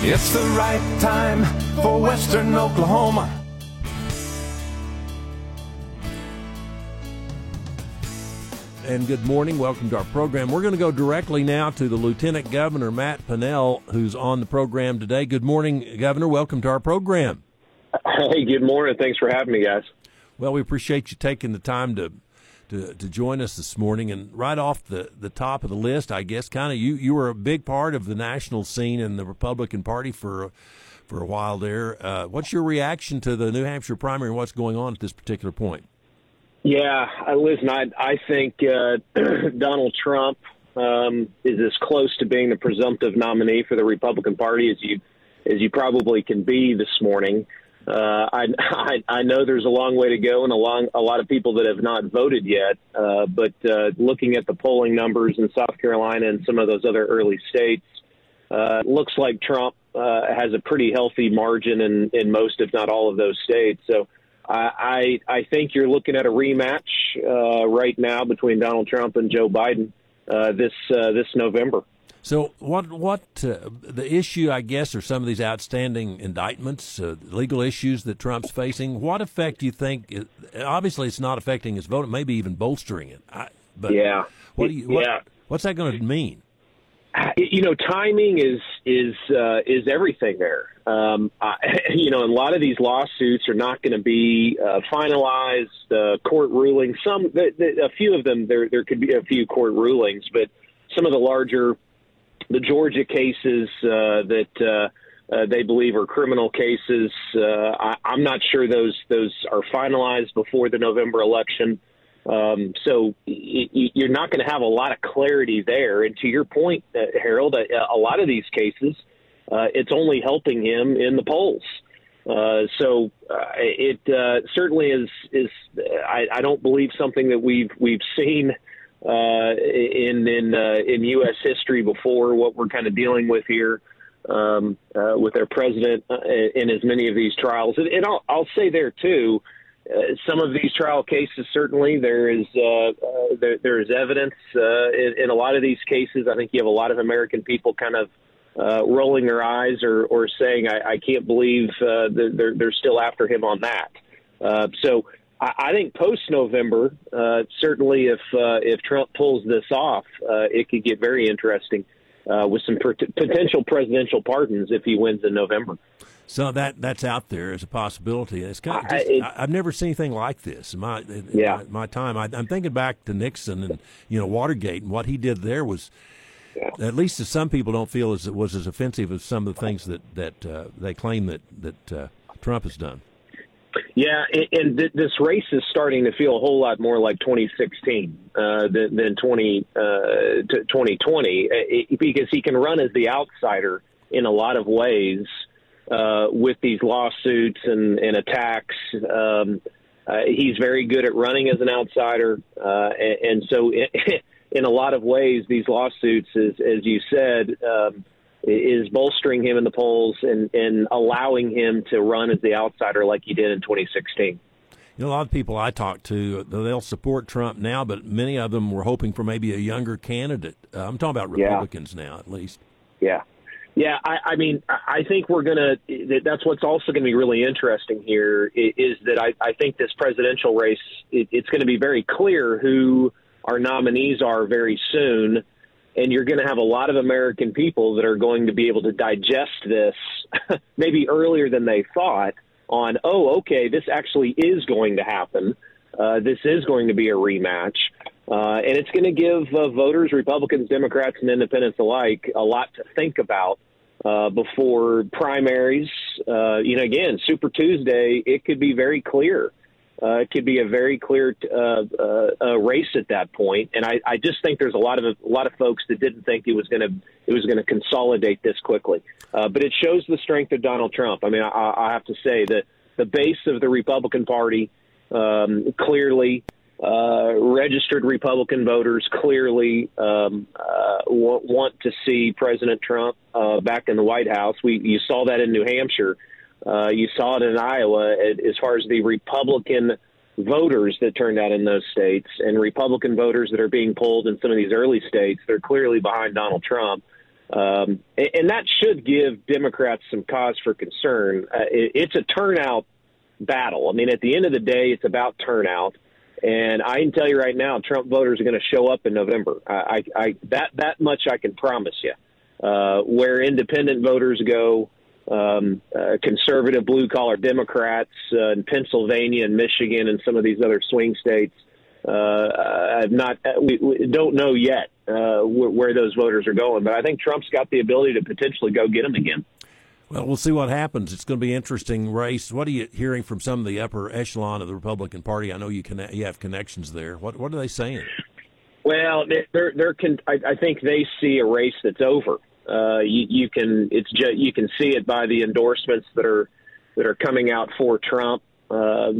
It's the right time for Western Oklahoma. And good morning. Welcome to our program. We're going to go directly now to the Lieutenant Governor, Matt Pinnell, who's on the program today. Good morning, Governor. Welcome to our program. Hey, good morning. Thanks for having me, guys. Well, we appreciate you taking the time to join us this morning. And right off the top of the list, I guess, kind of you were a big part of the national scene in the Republican Party for a while there. What's your reaction to the New Hampshire primary and what's going on at this particular point? Yeah, listen, I think Donald Trump is as close to being the presumptive nominee for the Republican Party as you probably can be this morning. I know there's a long way to go and a lot of people that have not voted yet, but looking at the polling numbers in South Carolina and some of those other early states, it looks like Trump has a pretty healthy margin in most, if not all, of those states. So I think you're looking at a rematch right now between Donald Trump and Joe Biden this November. So what the issue, I guess, are some of these outstanding indictments, legal issues that Trump's facing. What effect do you think? Obviously, it's not affecting his vote, maybe even bolstering it. What's that going to mean? You know, timing is everything there. And a lot of these lawsuits are not going to be finalized. Court rulings, a few of them, there could be a few court rulings, but some of the larger, the Georgia cases that they believe are criminal cases, I'm not sure those are finalized before the November election. So you're not going to have a lot of clarity there. And to your point, Harold, a lot of these cases, it's only helping him in the polls. So it certainly is. I don't believe something that we've seen in U.S. history before. What we're kind of dealing with here with our president in as many of these trials, and I'll say there too. Some of these trial cases, certainly there is evidence in a lot of these cases. I think you have a lot of American people kind of rolling their eyes or saying, I can't believe they're still after him on that. So I think post-November, certainly if Trump pulls this off, it could get very interesting with some potential presidential pardons if he wins in November. So that's out there as a possibility. It's kind of I've never seen anything like this in my time. I'm thinking back to Nixon and Watergate, and what he did there was, at least as some people don't feel, it was as offensive as some of the things that they claim that Trump has done. Yeah, and this race is starting to feel a whole lot more like 2016 than 2020 because he can run as the outsider in a lot of ways. With these lawsuits and attacks. He's very good at running as an outsider. And so in a lot of ways, these lawsuits, as you said, is bolstering him in the polls and allowing him to run as the outsider like he did in 2016. A lot of people I talk to, they'll support Trump now, but many of them were hoping for maybe a younger candidate. I'm talking about Republicans now, at least. Yeah. Yeah, I mean, I think we're going to – that's what's also going to be really interesting here is that I think this presidential race, it's going to be very clear who our nominees are very soon, and you're going to have a lot of American people that are going to be able to digest this maybe earlier than they thought on, oh, okay, this actually is going to happen. This is going to be a rematch. And it's going to give voters, Republicans, Democrats, and independents alike, a lot to think about before primaries. Again, Super Tuesday, it could be very clear. It could be a very clear race at that point. And I just think there's a lot of folks that didn't think it was going to consolidate this quickly. But it shows the strength of Donald Trump. I mean, I have to say that the base of the Republican Party clearly. Registered Republican voters clearly want to see President Trump back in the White House. You saw that in New Hampshire. You saw it in Iowa as far as the Republican voters that turned out in those states and Republican voters that are being polled in some of these early states. They're clearly behind Donald Trump. And that should give Democrats some cause for concern. It's a turnout battle. I mean, at the end of the day, it's about turnout. And I can tell you right now, Trump voters are going to show up in November. That much I can promise you. Where independent voters go, conservative blue-collar Democrats in Pennsylvania and Michigan and some of these other swing states, we don't know yet where those voters are going. But I think Trump's got the ability to potentially go get them again. Well, we'll see what happens. It's going to be an interesting race. What are you hearing from some of the upper echelon of the Republican Party? I know you have connections there. What are they saying? Well, I think they see a race that's over. You can see it by the endorsements that are coming out for Trump. All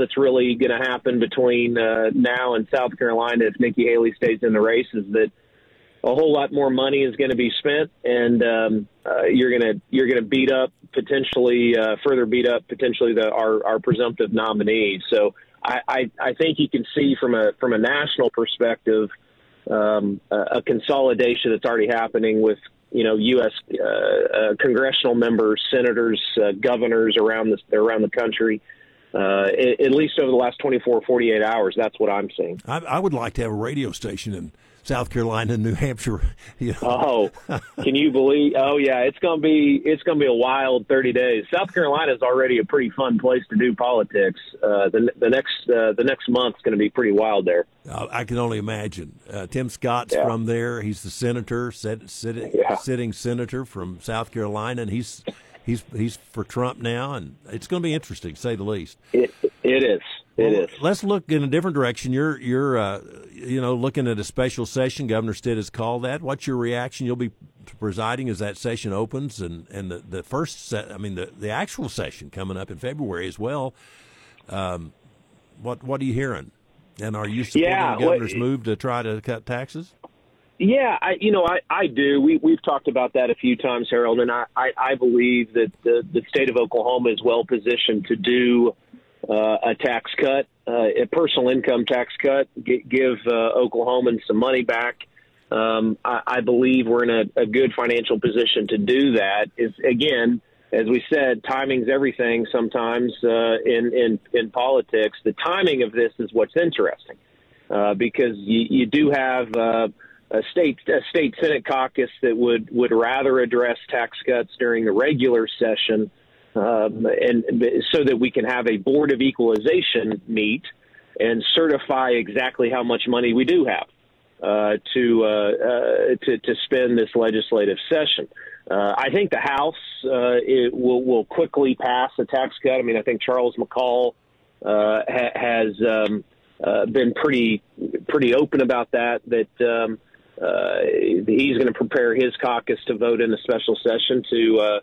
that's really going to happen between now and South Carolina, if Nikki Haley stays in the race, is that a whole lot more money is going to be spent, and you're going to beat up potentially our presumptive nominee. So I think you can see from a national perspective a consolidation that's already happening with U.S. Congressional members, senators, governors around the country. At least over the last 24 or 48 hours, that's what I'm seeing. I would like to have a radio station in South Carolina, New Hampshire. Oh, can you believe? Oh, yeah, it's going to be a wild 30 days. South Carolina is already a pretty fun place to do politics. The next month's going to be pretty wild there. I can only imagine. Tim Scott's from there. He's the senator, sitting senator from South Carolina, and he's for Trump now, and it's going to be interesting, to say the least. It is. It is. Let's look in a different direction. You're looking at a special session. Governor Stitt has called that. What's your reaction? You'll be presiding as that session opens, and the first the actual session coming up in February as well. What are you hearing? And are you supporting the governor's move to try to cut taxes? Yeah, I do. We've talked about that a few times, Harold, and I believe that the state of Oklahoma is well positioned to do a tax cut, a personal income tax cut, give Oklahomans some money back. I believe we're in a good financial position to do that. It's, again, as we said, timing's everything sometimes in politics. The timing of this is what's interesting because you do have a state Senate caucus that would rather address tax cuts during the regular session, and so that we can have a Board of Equalization meet and certify exactly how much money we do have to spend this legislative session. I think the House will quickly pass a tax cut. I mean, I think Charles McCall has been pretty open about that. He's going to prepare his caucus to vote in a special session to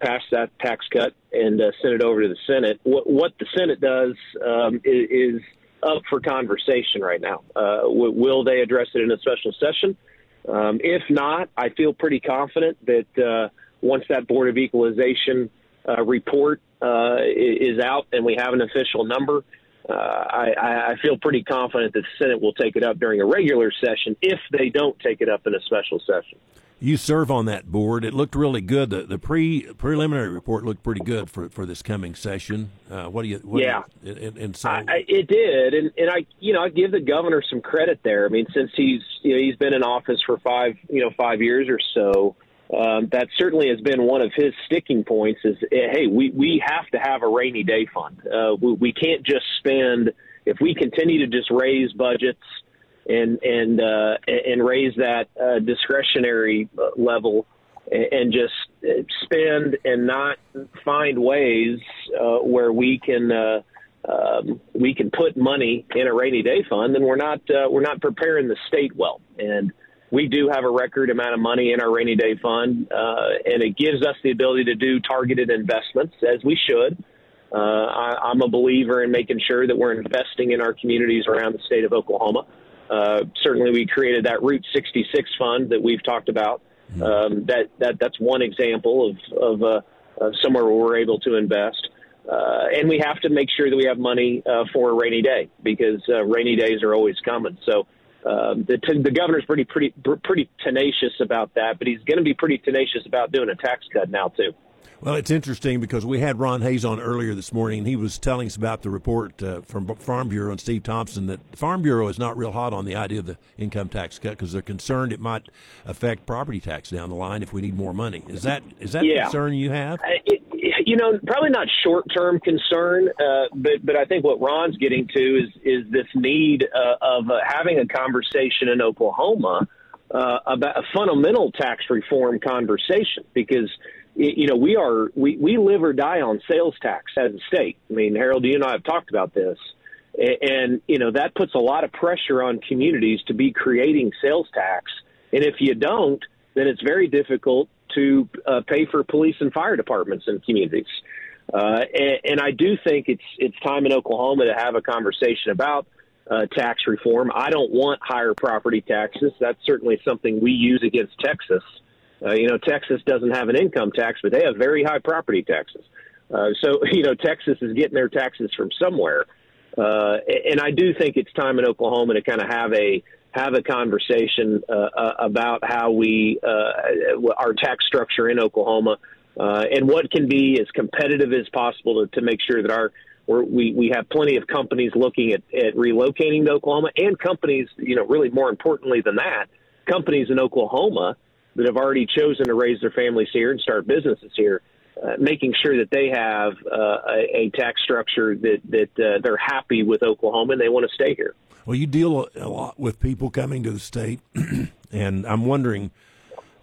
pass that tax cut and send it over to the Senate. What the Senate does is up for conversation right now. Will they address it in a special session? If not, I feel pretty confident that once that Board of Equalization report is out and we have an official number, I feel pretty confident that the Senate will take it up during a regular session if they don't take it up in a special session. You serve on that board. It looked really good. The preliminary report looked pretty good for this coming session. It did, and I give the governor some credit there. I mean, since he's been in office for 5 years or so, that certainly has been one of his sticking points. Is hey, we have to have a rainy day fund. We can't just spend if we continue to just raise budgets. And raise that discretionary level, and just spend and not find ways where we can put money in a rainy day fund. Then we're not preparing the state well, and we do have a record amount of money in our rainy day fund, and it gives us the ability to do targeted investments as we should. I'm a believer in making sure that we're investing in our communities around the state of Oklahoma. Certainly, we created that Route 66 fund that we've talked about. That's one example of somewhere where we're able to invest. And we have to make sure that we have money for a rainy day because rainy days are always coming. So The governor's pretty tenacious about that, but he's going to be pretty tenacious about doing a tax cut now, too. Well, it's interesting because we had Ron Hayes on earlier this morning, and he was telling us about the report from Farm Bureau and Steve Thompson that the Farm Bureau is not real hot on the idea of the income tax cut because they're concerned it might affect property tax down the line if we need more money. Is that a concern you have? Probably not short-term concern, but I think what Ron's getting to is this need of having a conversation in Oklahoma about a fundamental tax reform conversation because – we live or die on sales tax as a state. I mean, Harold, you and I have talked about this. And, that puts a lot of pressure on communities to be creating sales tax. And if you don't, then it's very difficult to pay for police and fire departments in communities. And I do think it's time in Oklahoma to have a conversation about tax reform. I don't want higher property taxes. That's certainly something we use against Texas. Texas doesn't have an income tax, but they have very high property taxes. So Texas is getting their taxes from somewhere. And I do think it's time in Oklahoma to kind of have a conversation about how we our tax structure in Oklahoma and what can be as competitive as possible to make sure that we have plenty of companies looking at relocating to Oklahoma and companies, really more importantly than that, companies in Oklahoma that have already chosen to raise their families here and start businesses here, making sure that they have a tax structure that they're happy with Oklahoma and they want to stay here. Well, you deal a lot with people coming to the state, and I'm wondering,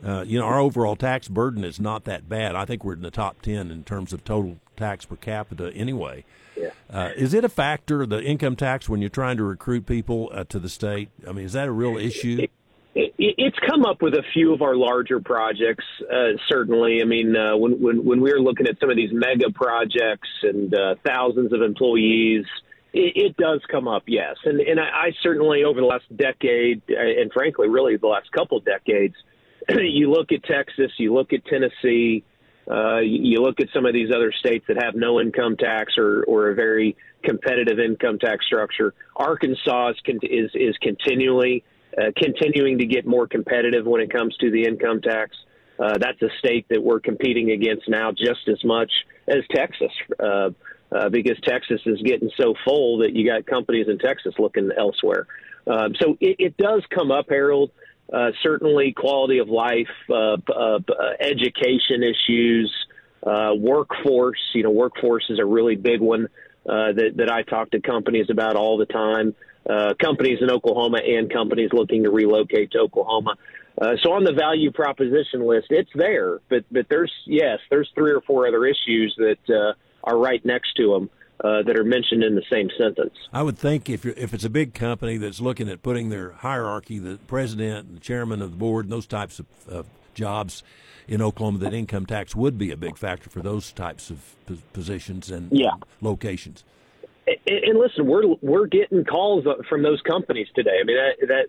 our overall tax burden is not that bad. I think we're in the top 10 in terms of total tax per capita anyway. Yeah. Is it a factor, the income tax, when you're trying to recruit people to the state? I mean, is that a real issue? It's come up with a few of our larger projects, certainly. I mean, when we were looking at some of these mega projects and thousands of employees, it does come up, yes. And I certainly, over the last decade, and frankly, really the last couple decades, you look at Texas, you look at Tennessee, you look at some of these other states that have no income tax or a very competitive income tax structure. Arkansas is continuing to get more competitive when it comes to the income tax. That's a state that we're competing against now just as much as Texas because Texas is getting so full that you got companies in Texas looking elsewhere. So it does come up, Harold. Certainly quality of life, education issues, workforce. Workforce is a really big one that I talk to companies about all the time. Companies in Oklahoma and companies looking to relocate to Oklahoma. So on the value proposition list, it's there, but there's three or four other issues that are right next to them that are mentioned in the same sentence. I would think if it's a big company that's looking at putting their hierarchy, the president and the chairman of the board and those types of jobs in Oklahoma, that income tax would be a big factor for those types of positions and locations. And listen, we're getting calls from those companies today. I mean,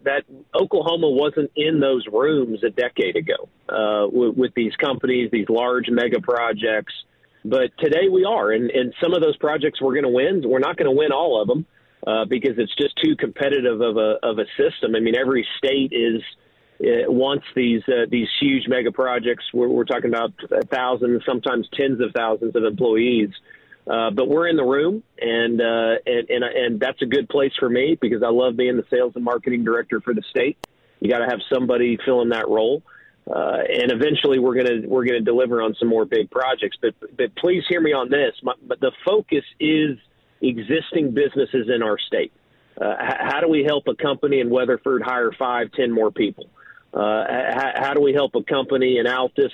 that Oklahoma wasn't in those rooms a decade ago with these companies, these large mega projects. But today we are, and some of those projects we're going to win. We're not going to win all of them because it's just too competitive of a system. I mean, every state wants these huge mega projects. We're talking about thousands, sometimes tens of thousands of employees. But we're in the room, and that's a good place for me because I love being the sales and marketing director for the state. You got to have somebody filling that role, and eventually we're gonna deliver on some more big projects. But please hear me on this. But the focus is existing businesses in our state. How do we help a company in Weatherford hire 5-10 more people? How do we help a company in Altus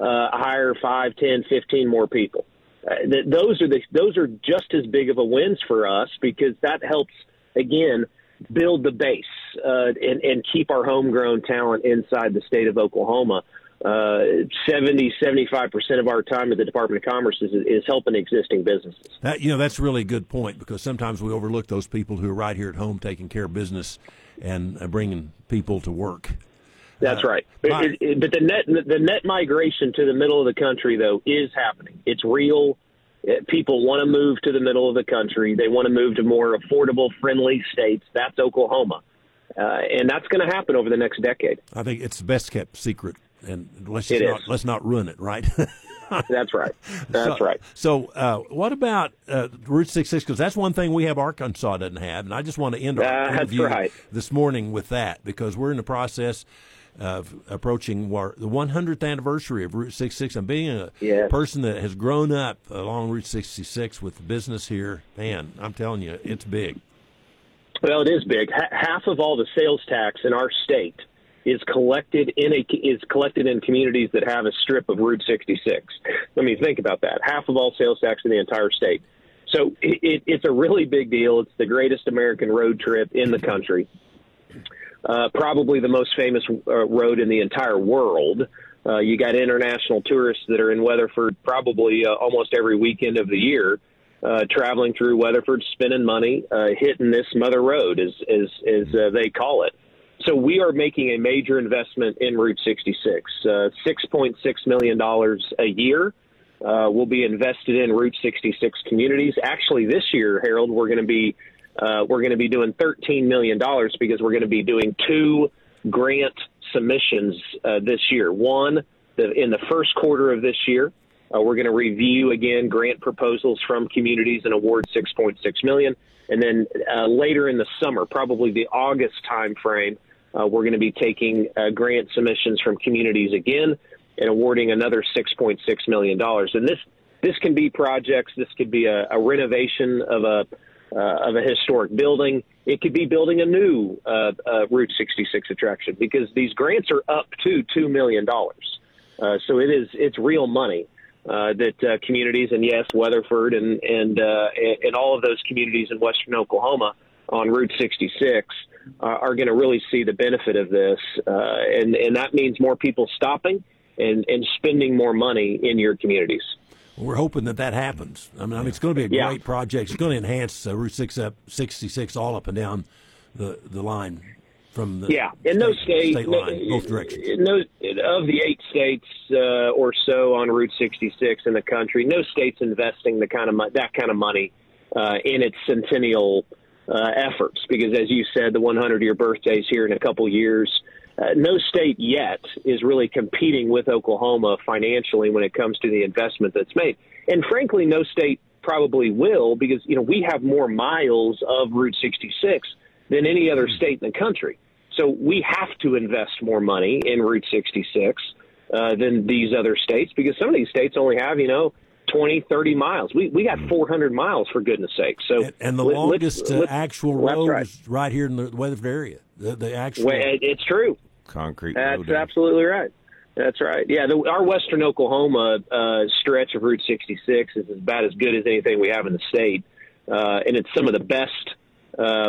hire 5, 10, 15 more people? Those are just as big of a wins for us because that helps, again, build the base and keep our homegrown talent inside the state of Oklahoma. 70-75% of our time at the Department of Commerce is helping existing businesses. That's a really good point because sometimes we overlook those people who are right here at home taking care of business and bringing people to work. That's right. But the net migration to the middle of the country, though, is happening. It's real. People want to move to the middle of the country. They want to move to more affordable, friendly states. That's Oklahoma. And that's going to happen over the next decade. I think it's the best kept secret, and let's not ruin it, right? That's right. That's right. So what about Route 66? Because that's one thing we have Arkansas doesn't have, and I just want to end our interview this morning with that, because we're in the process of approaching the 100th anniversary of Route 66. And being a person that has grown up along Route 66 with business here, man, I'm telling you, it's big. Well, it is big. Half of all the sales tax in our state is collected in communities that have a strip of Route 66. I mean, think about that. Half of all sales tax in the entire state. So it's a really big deal. It's the greatest American road trip in the country. Probably the most famous road in the entire world. You got international tourists that are in Weatherford probably almost every weekend of the year, traveling through Weatherford, spending money, hitting this mother road, as they call it. So we are making a major investment in Route 66. $6.6 million a year will be invested in Route 66 communities. Actually, this year, Harold, we're going to be doing $13 million because we're going to be doing two grant submissions this year. One, in the first quarter of this year, we're going to review again grant proposals from communities and award $6.6 million. And then later in the summer, probably the August time frame, we're going to be taking grant submissions from communities again and awarding another $6.6 million. And this can be projects. This could be a renovation of a historic building. It could be building a new Route 66 attraction, because these grants are up to $2 million. So it's real money that communities, and yes, Weatherford and all of those communities in western Oklahoma on Route 66 are going to really see the benefit of this. And that means more people stopping and spending more money in your communities. We're hoping that happens. I mean, it's going to be a great project. It's going to enhance Route 66 all up and down the line. From the state line, both directions. Of the 8 states or so on Route 66 in the country, no state's investing that kind of money in its centennial efforts. Because, as you said, the 100-year birthday is here in a couple years. No state yet is really competing with Oklahoma financially when it comes to the investment that's made. And frankly, no state probably will, because we have more miles of Route 66 than any other state in the country. So we have to invest more money in Route 66 than these other states, because some of these states only have, 20, 30 miles. We got 400 miles, for goodness sake. So and the longest actual road is right here in the Weatherford area. The actual it's true. Concrete. That's absolutely right. That's right. Yeah, our western Oklahoma stretch of Route 66 is about as good as anything we have in the state, and it's some of the best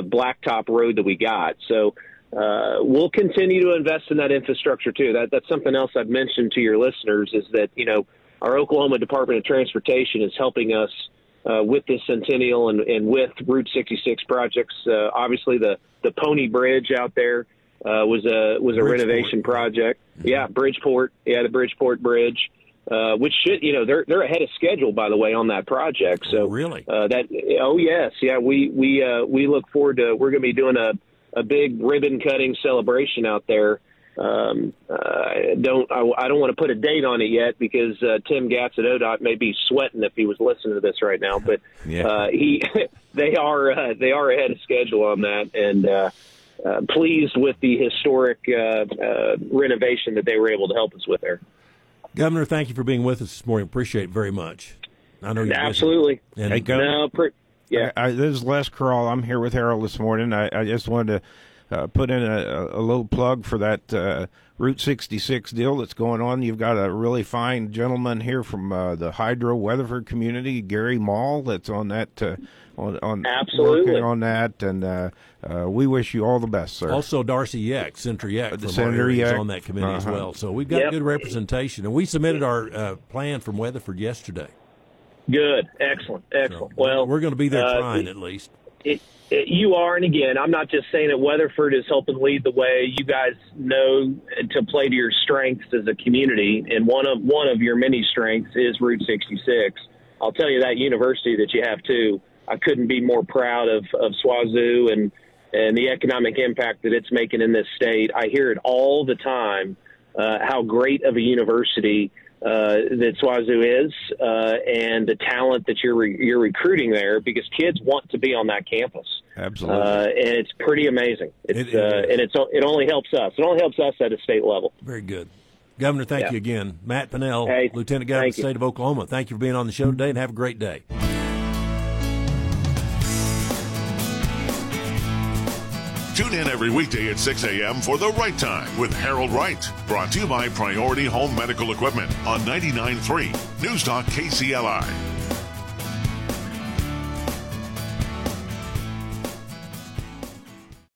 blacktop road that we got. So we'll continue to invest in that infrastructure too. That's something else I've mentioned to your listeners, is that our Oklahoma Department of Transportation is helping us with this centennial and with Route 66 projects. Obviously, the Pony Bridge out there was a renovation project. Yeah, Bridgeport. Yeah, the Bridgeport Bridge. Which should, they're ahead of schedule, by the way, on that project. So really, we look forward to. We're going to be doing a big ribbon cutting celebration out there. I don't want to put a date on it yet, because Tim Gats at ODOT may be sweating if he was listening to this right now. But they are ahead of schedule on that, and pleased with the historic renovation that they were able to help us with there. Governor, thank you for being with us this morning. Appreciate it very much. I know you're absolutely. And hey, Governor. No, this is Les Carall. I'm here with Harold this morning. I just wanted to put in a little plug for that Route 66 deal that's going on. You've got a really fine gentleman here from the Hydro Weatherford community, Gary Mall, that's on that. Absolutely. Working on that, and we wish you all the best, sir. Also, Darcy Yeck, Senator Yeck is on that committee as well. So we've got good representation, and we submitted our plan from Weatherford yesterday. Good, excellent. So we're going to be there trying, at least. You are, and again, I'm not just saying that Weatherford is helping lead the way. You guys know to play to your strengths as a community, and one of your many strengths is Route 66. I'll tell you, that university that you have too. I couldn't be more proud of Swazo and and the economic impact that it's making in this state. I hear it all the time, how great of a university that Swazo is, and the talent that you're recruiting there, because kids want to be on that campus. Absolutely. And it's pretty amazing. It only helps us. It only helps us at a state level. Very good. Governor, thank you again. Matt Pinnell, Lieutenant Governor of the state of Oklahoma, thank you for being on the show today, and have a great day. Tune in every weekday at 6 a.m. for The Right Time with Harold Wright. Brought to you by Priority Home Medical Equipment on 99.3 News Talk KCLI.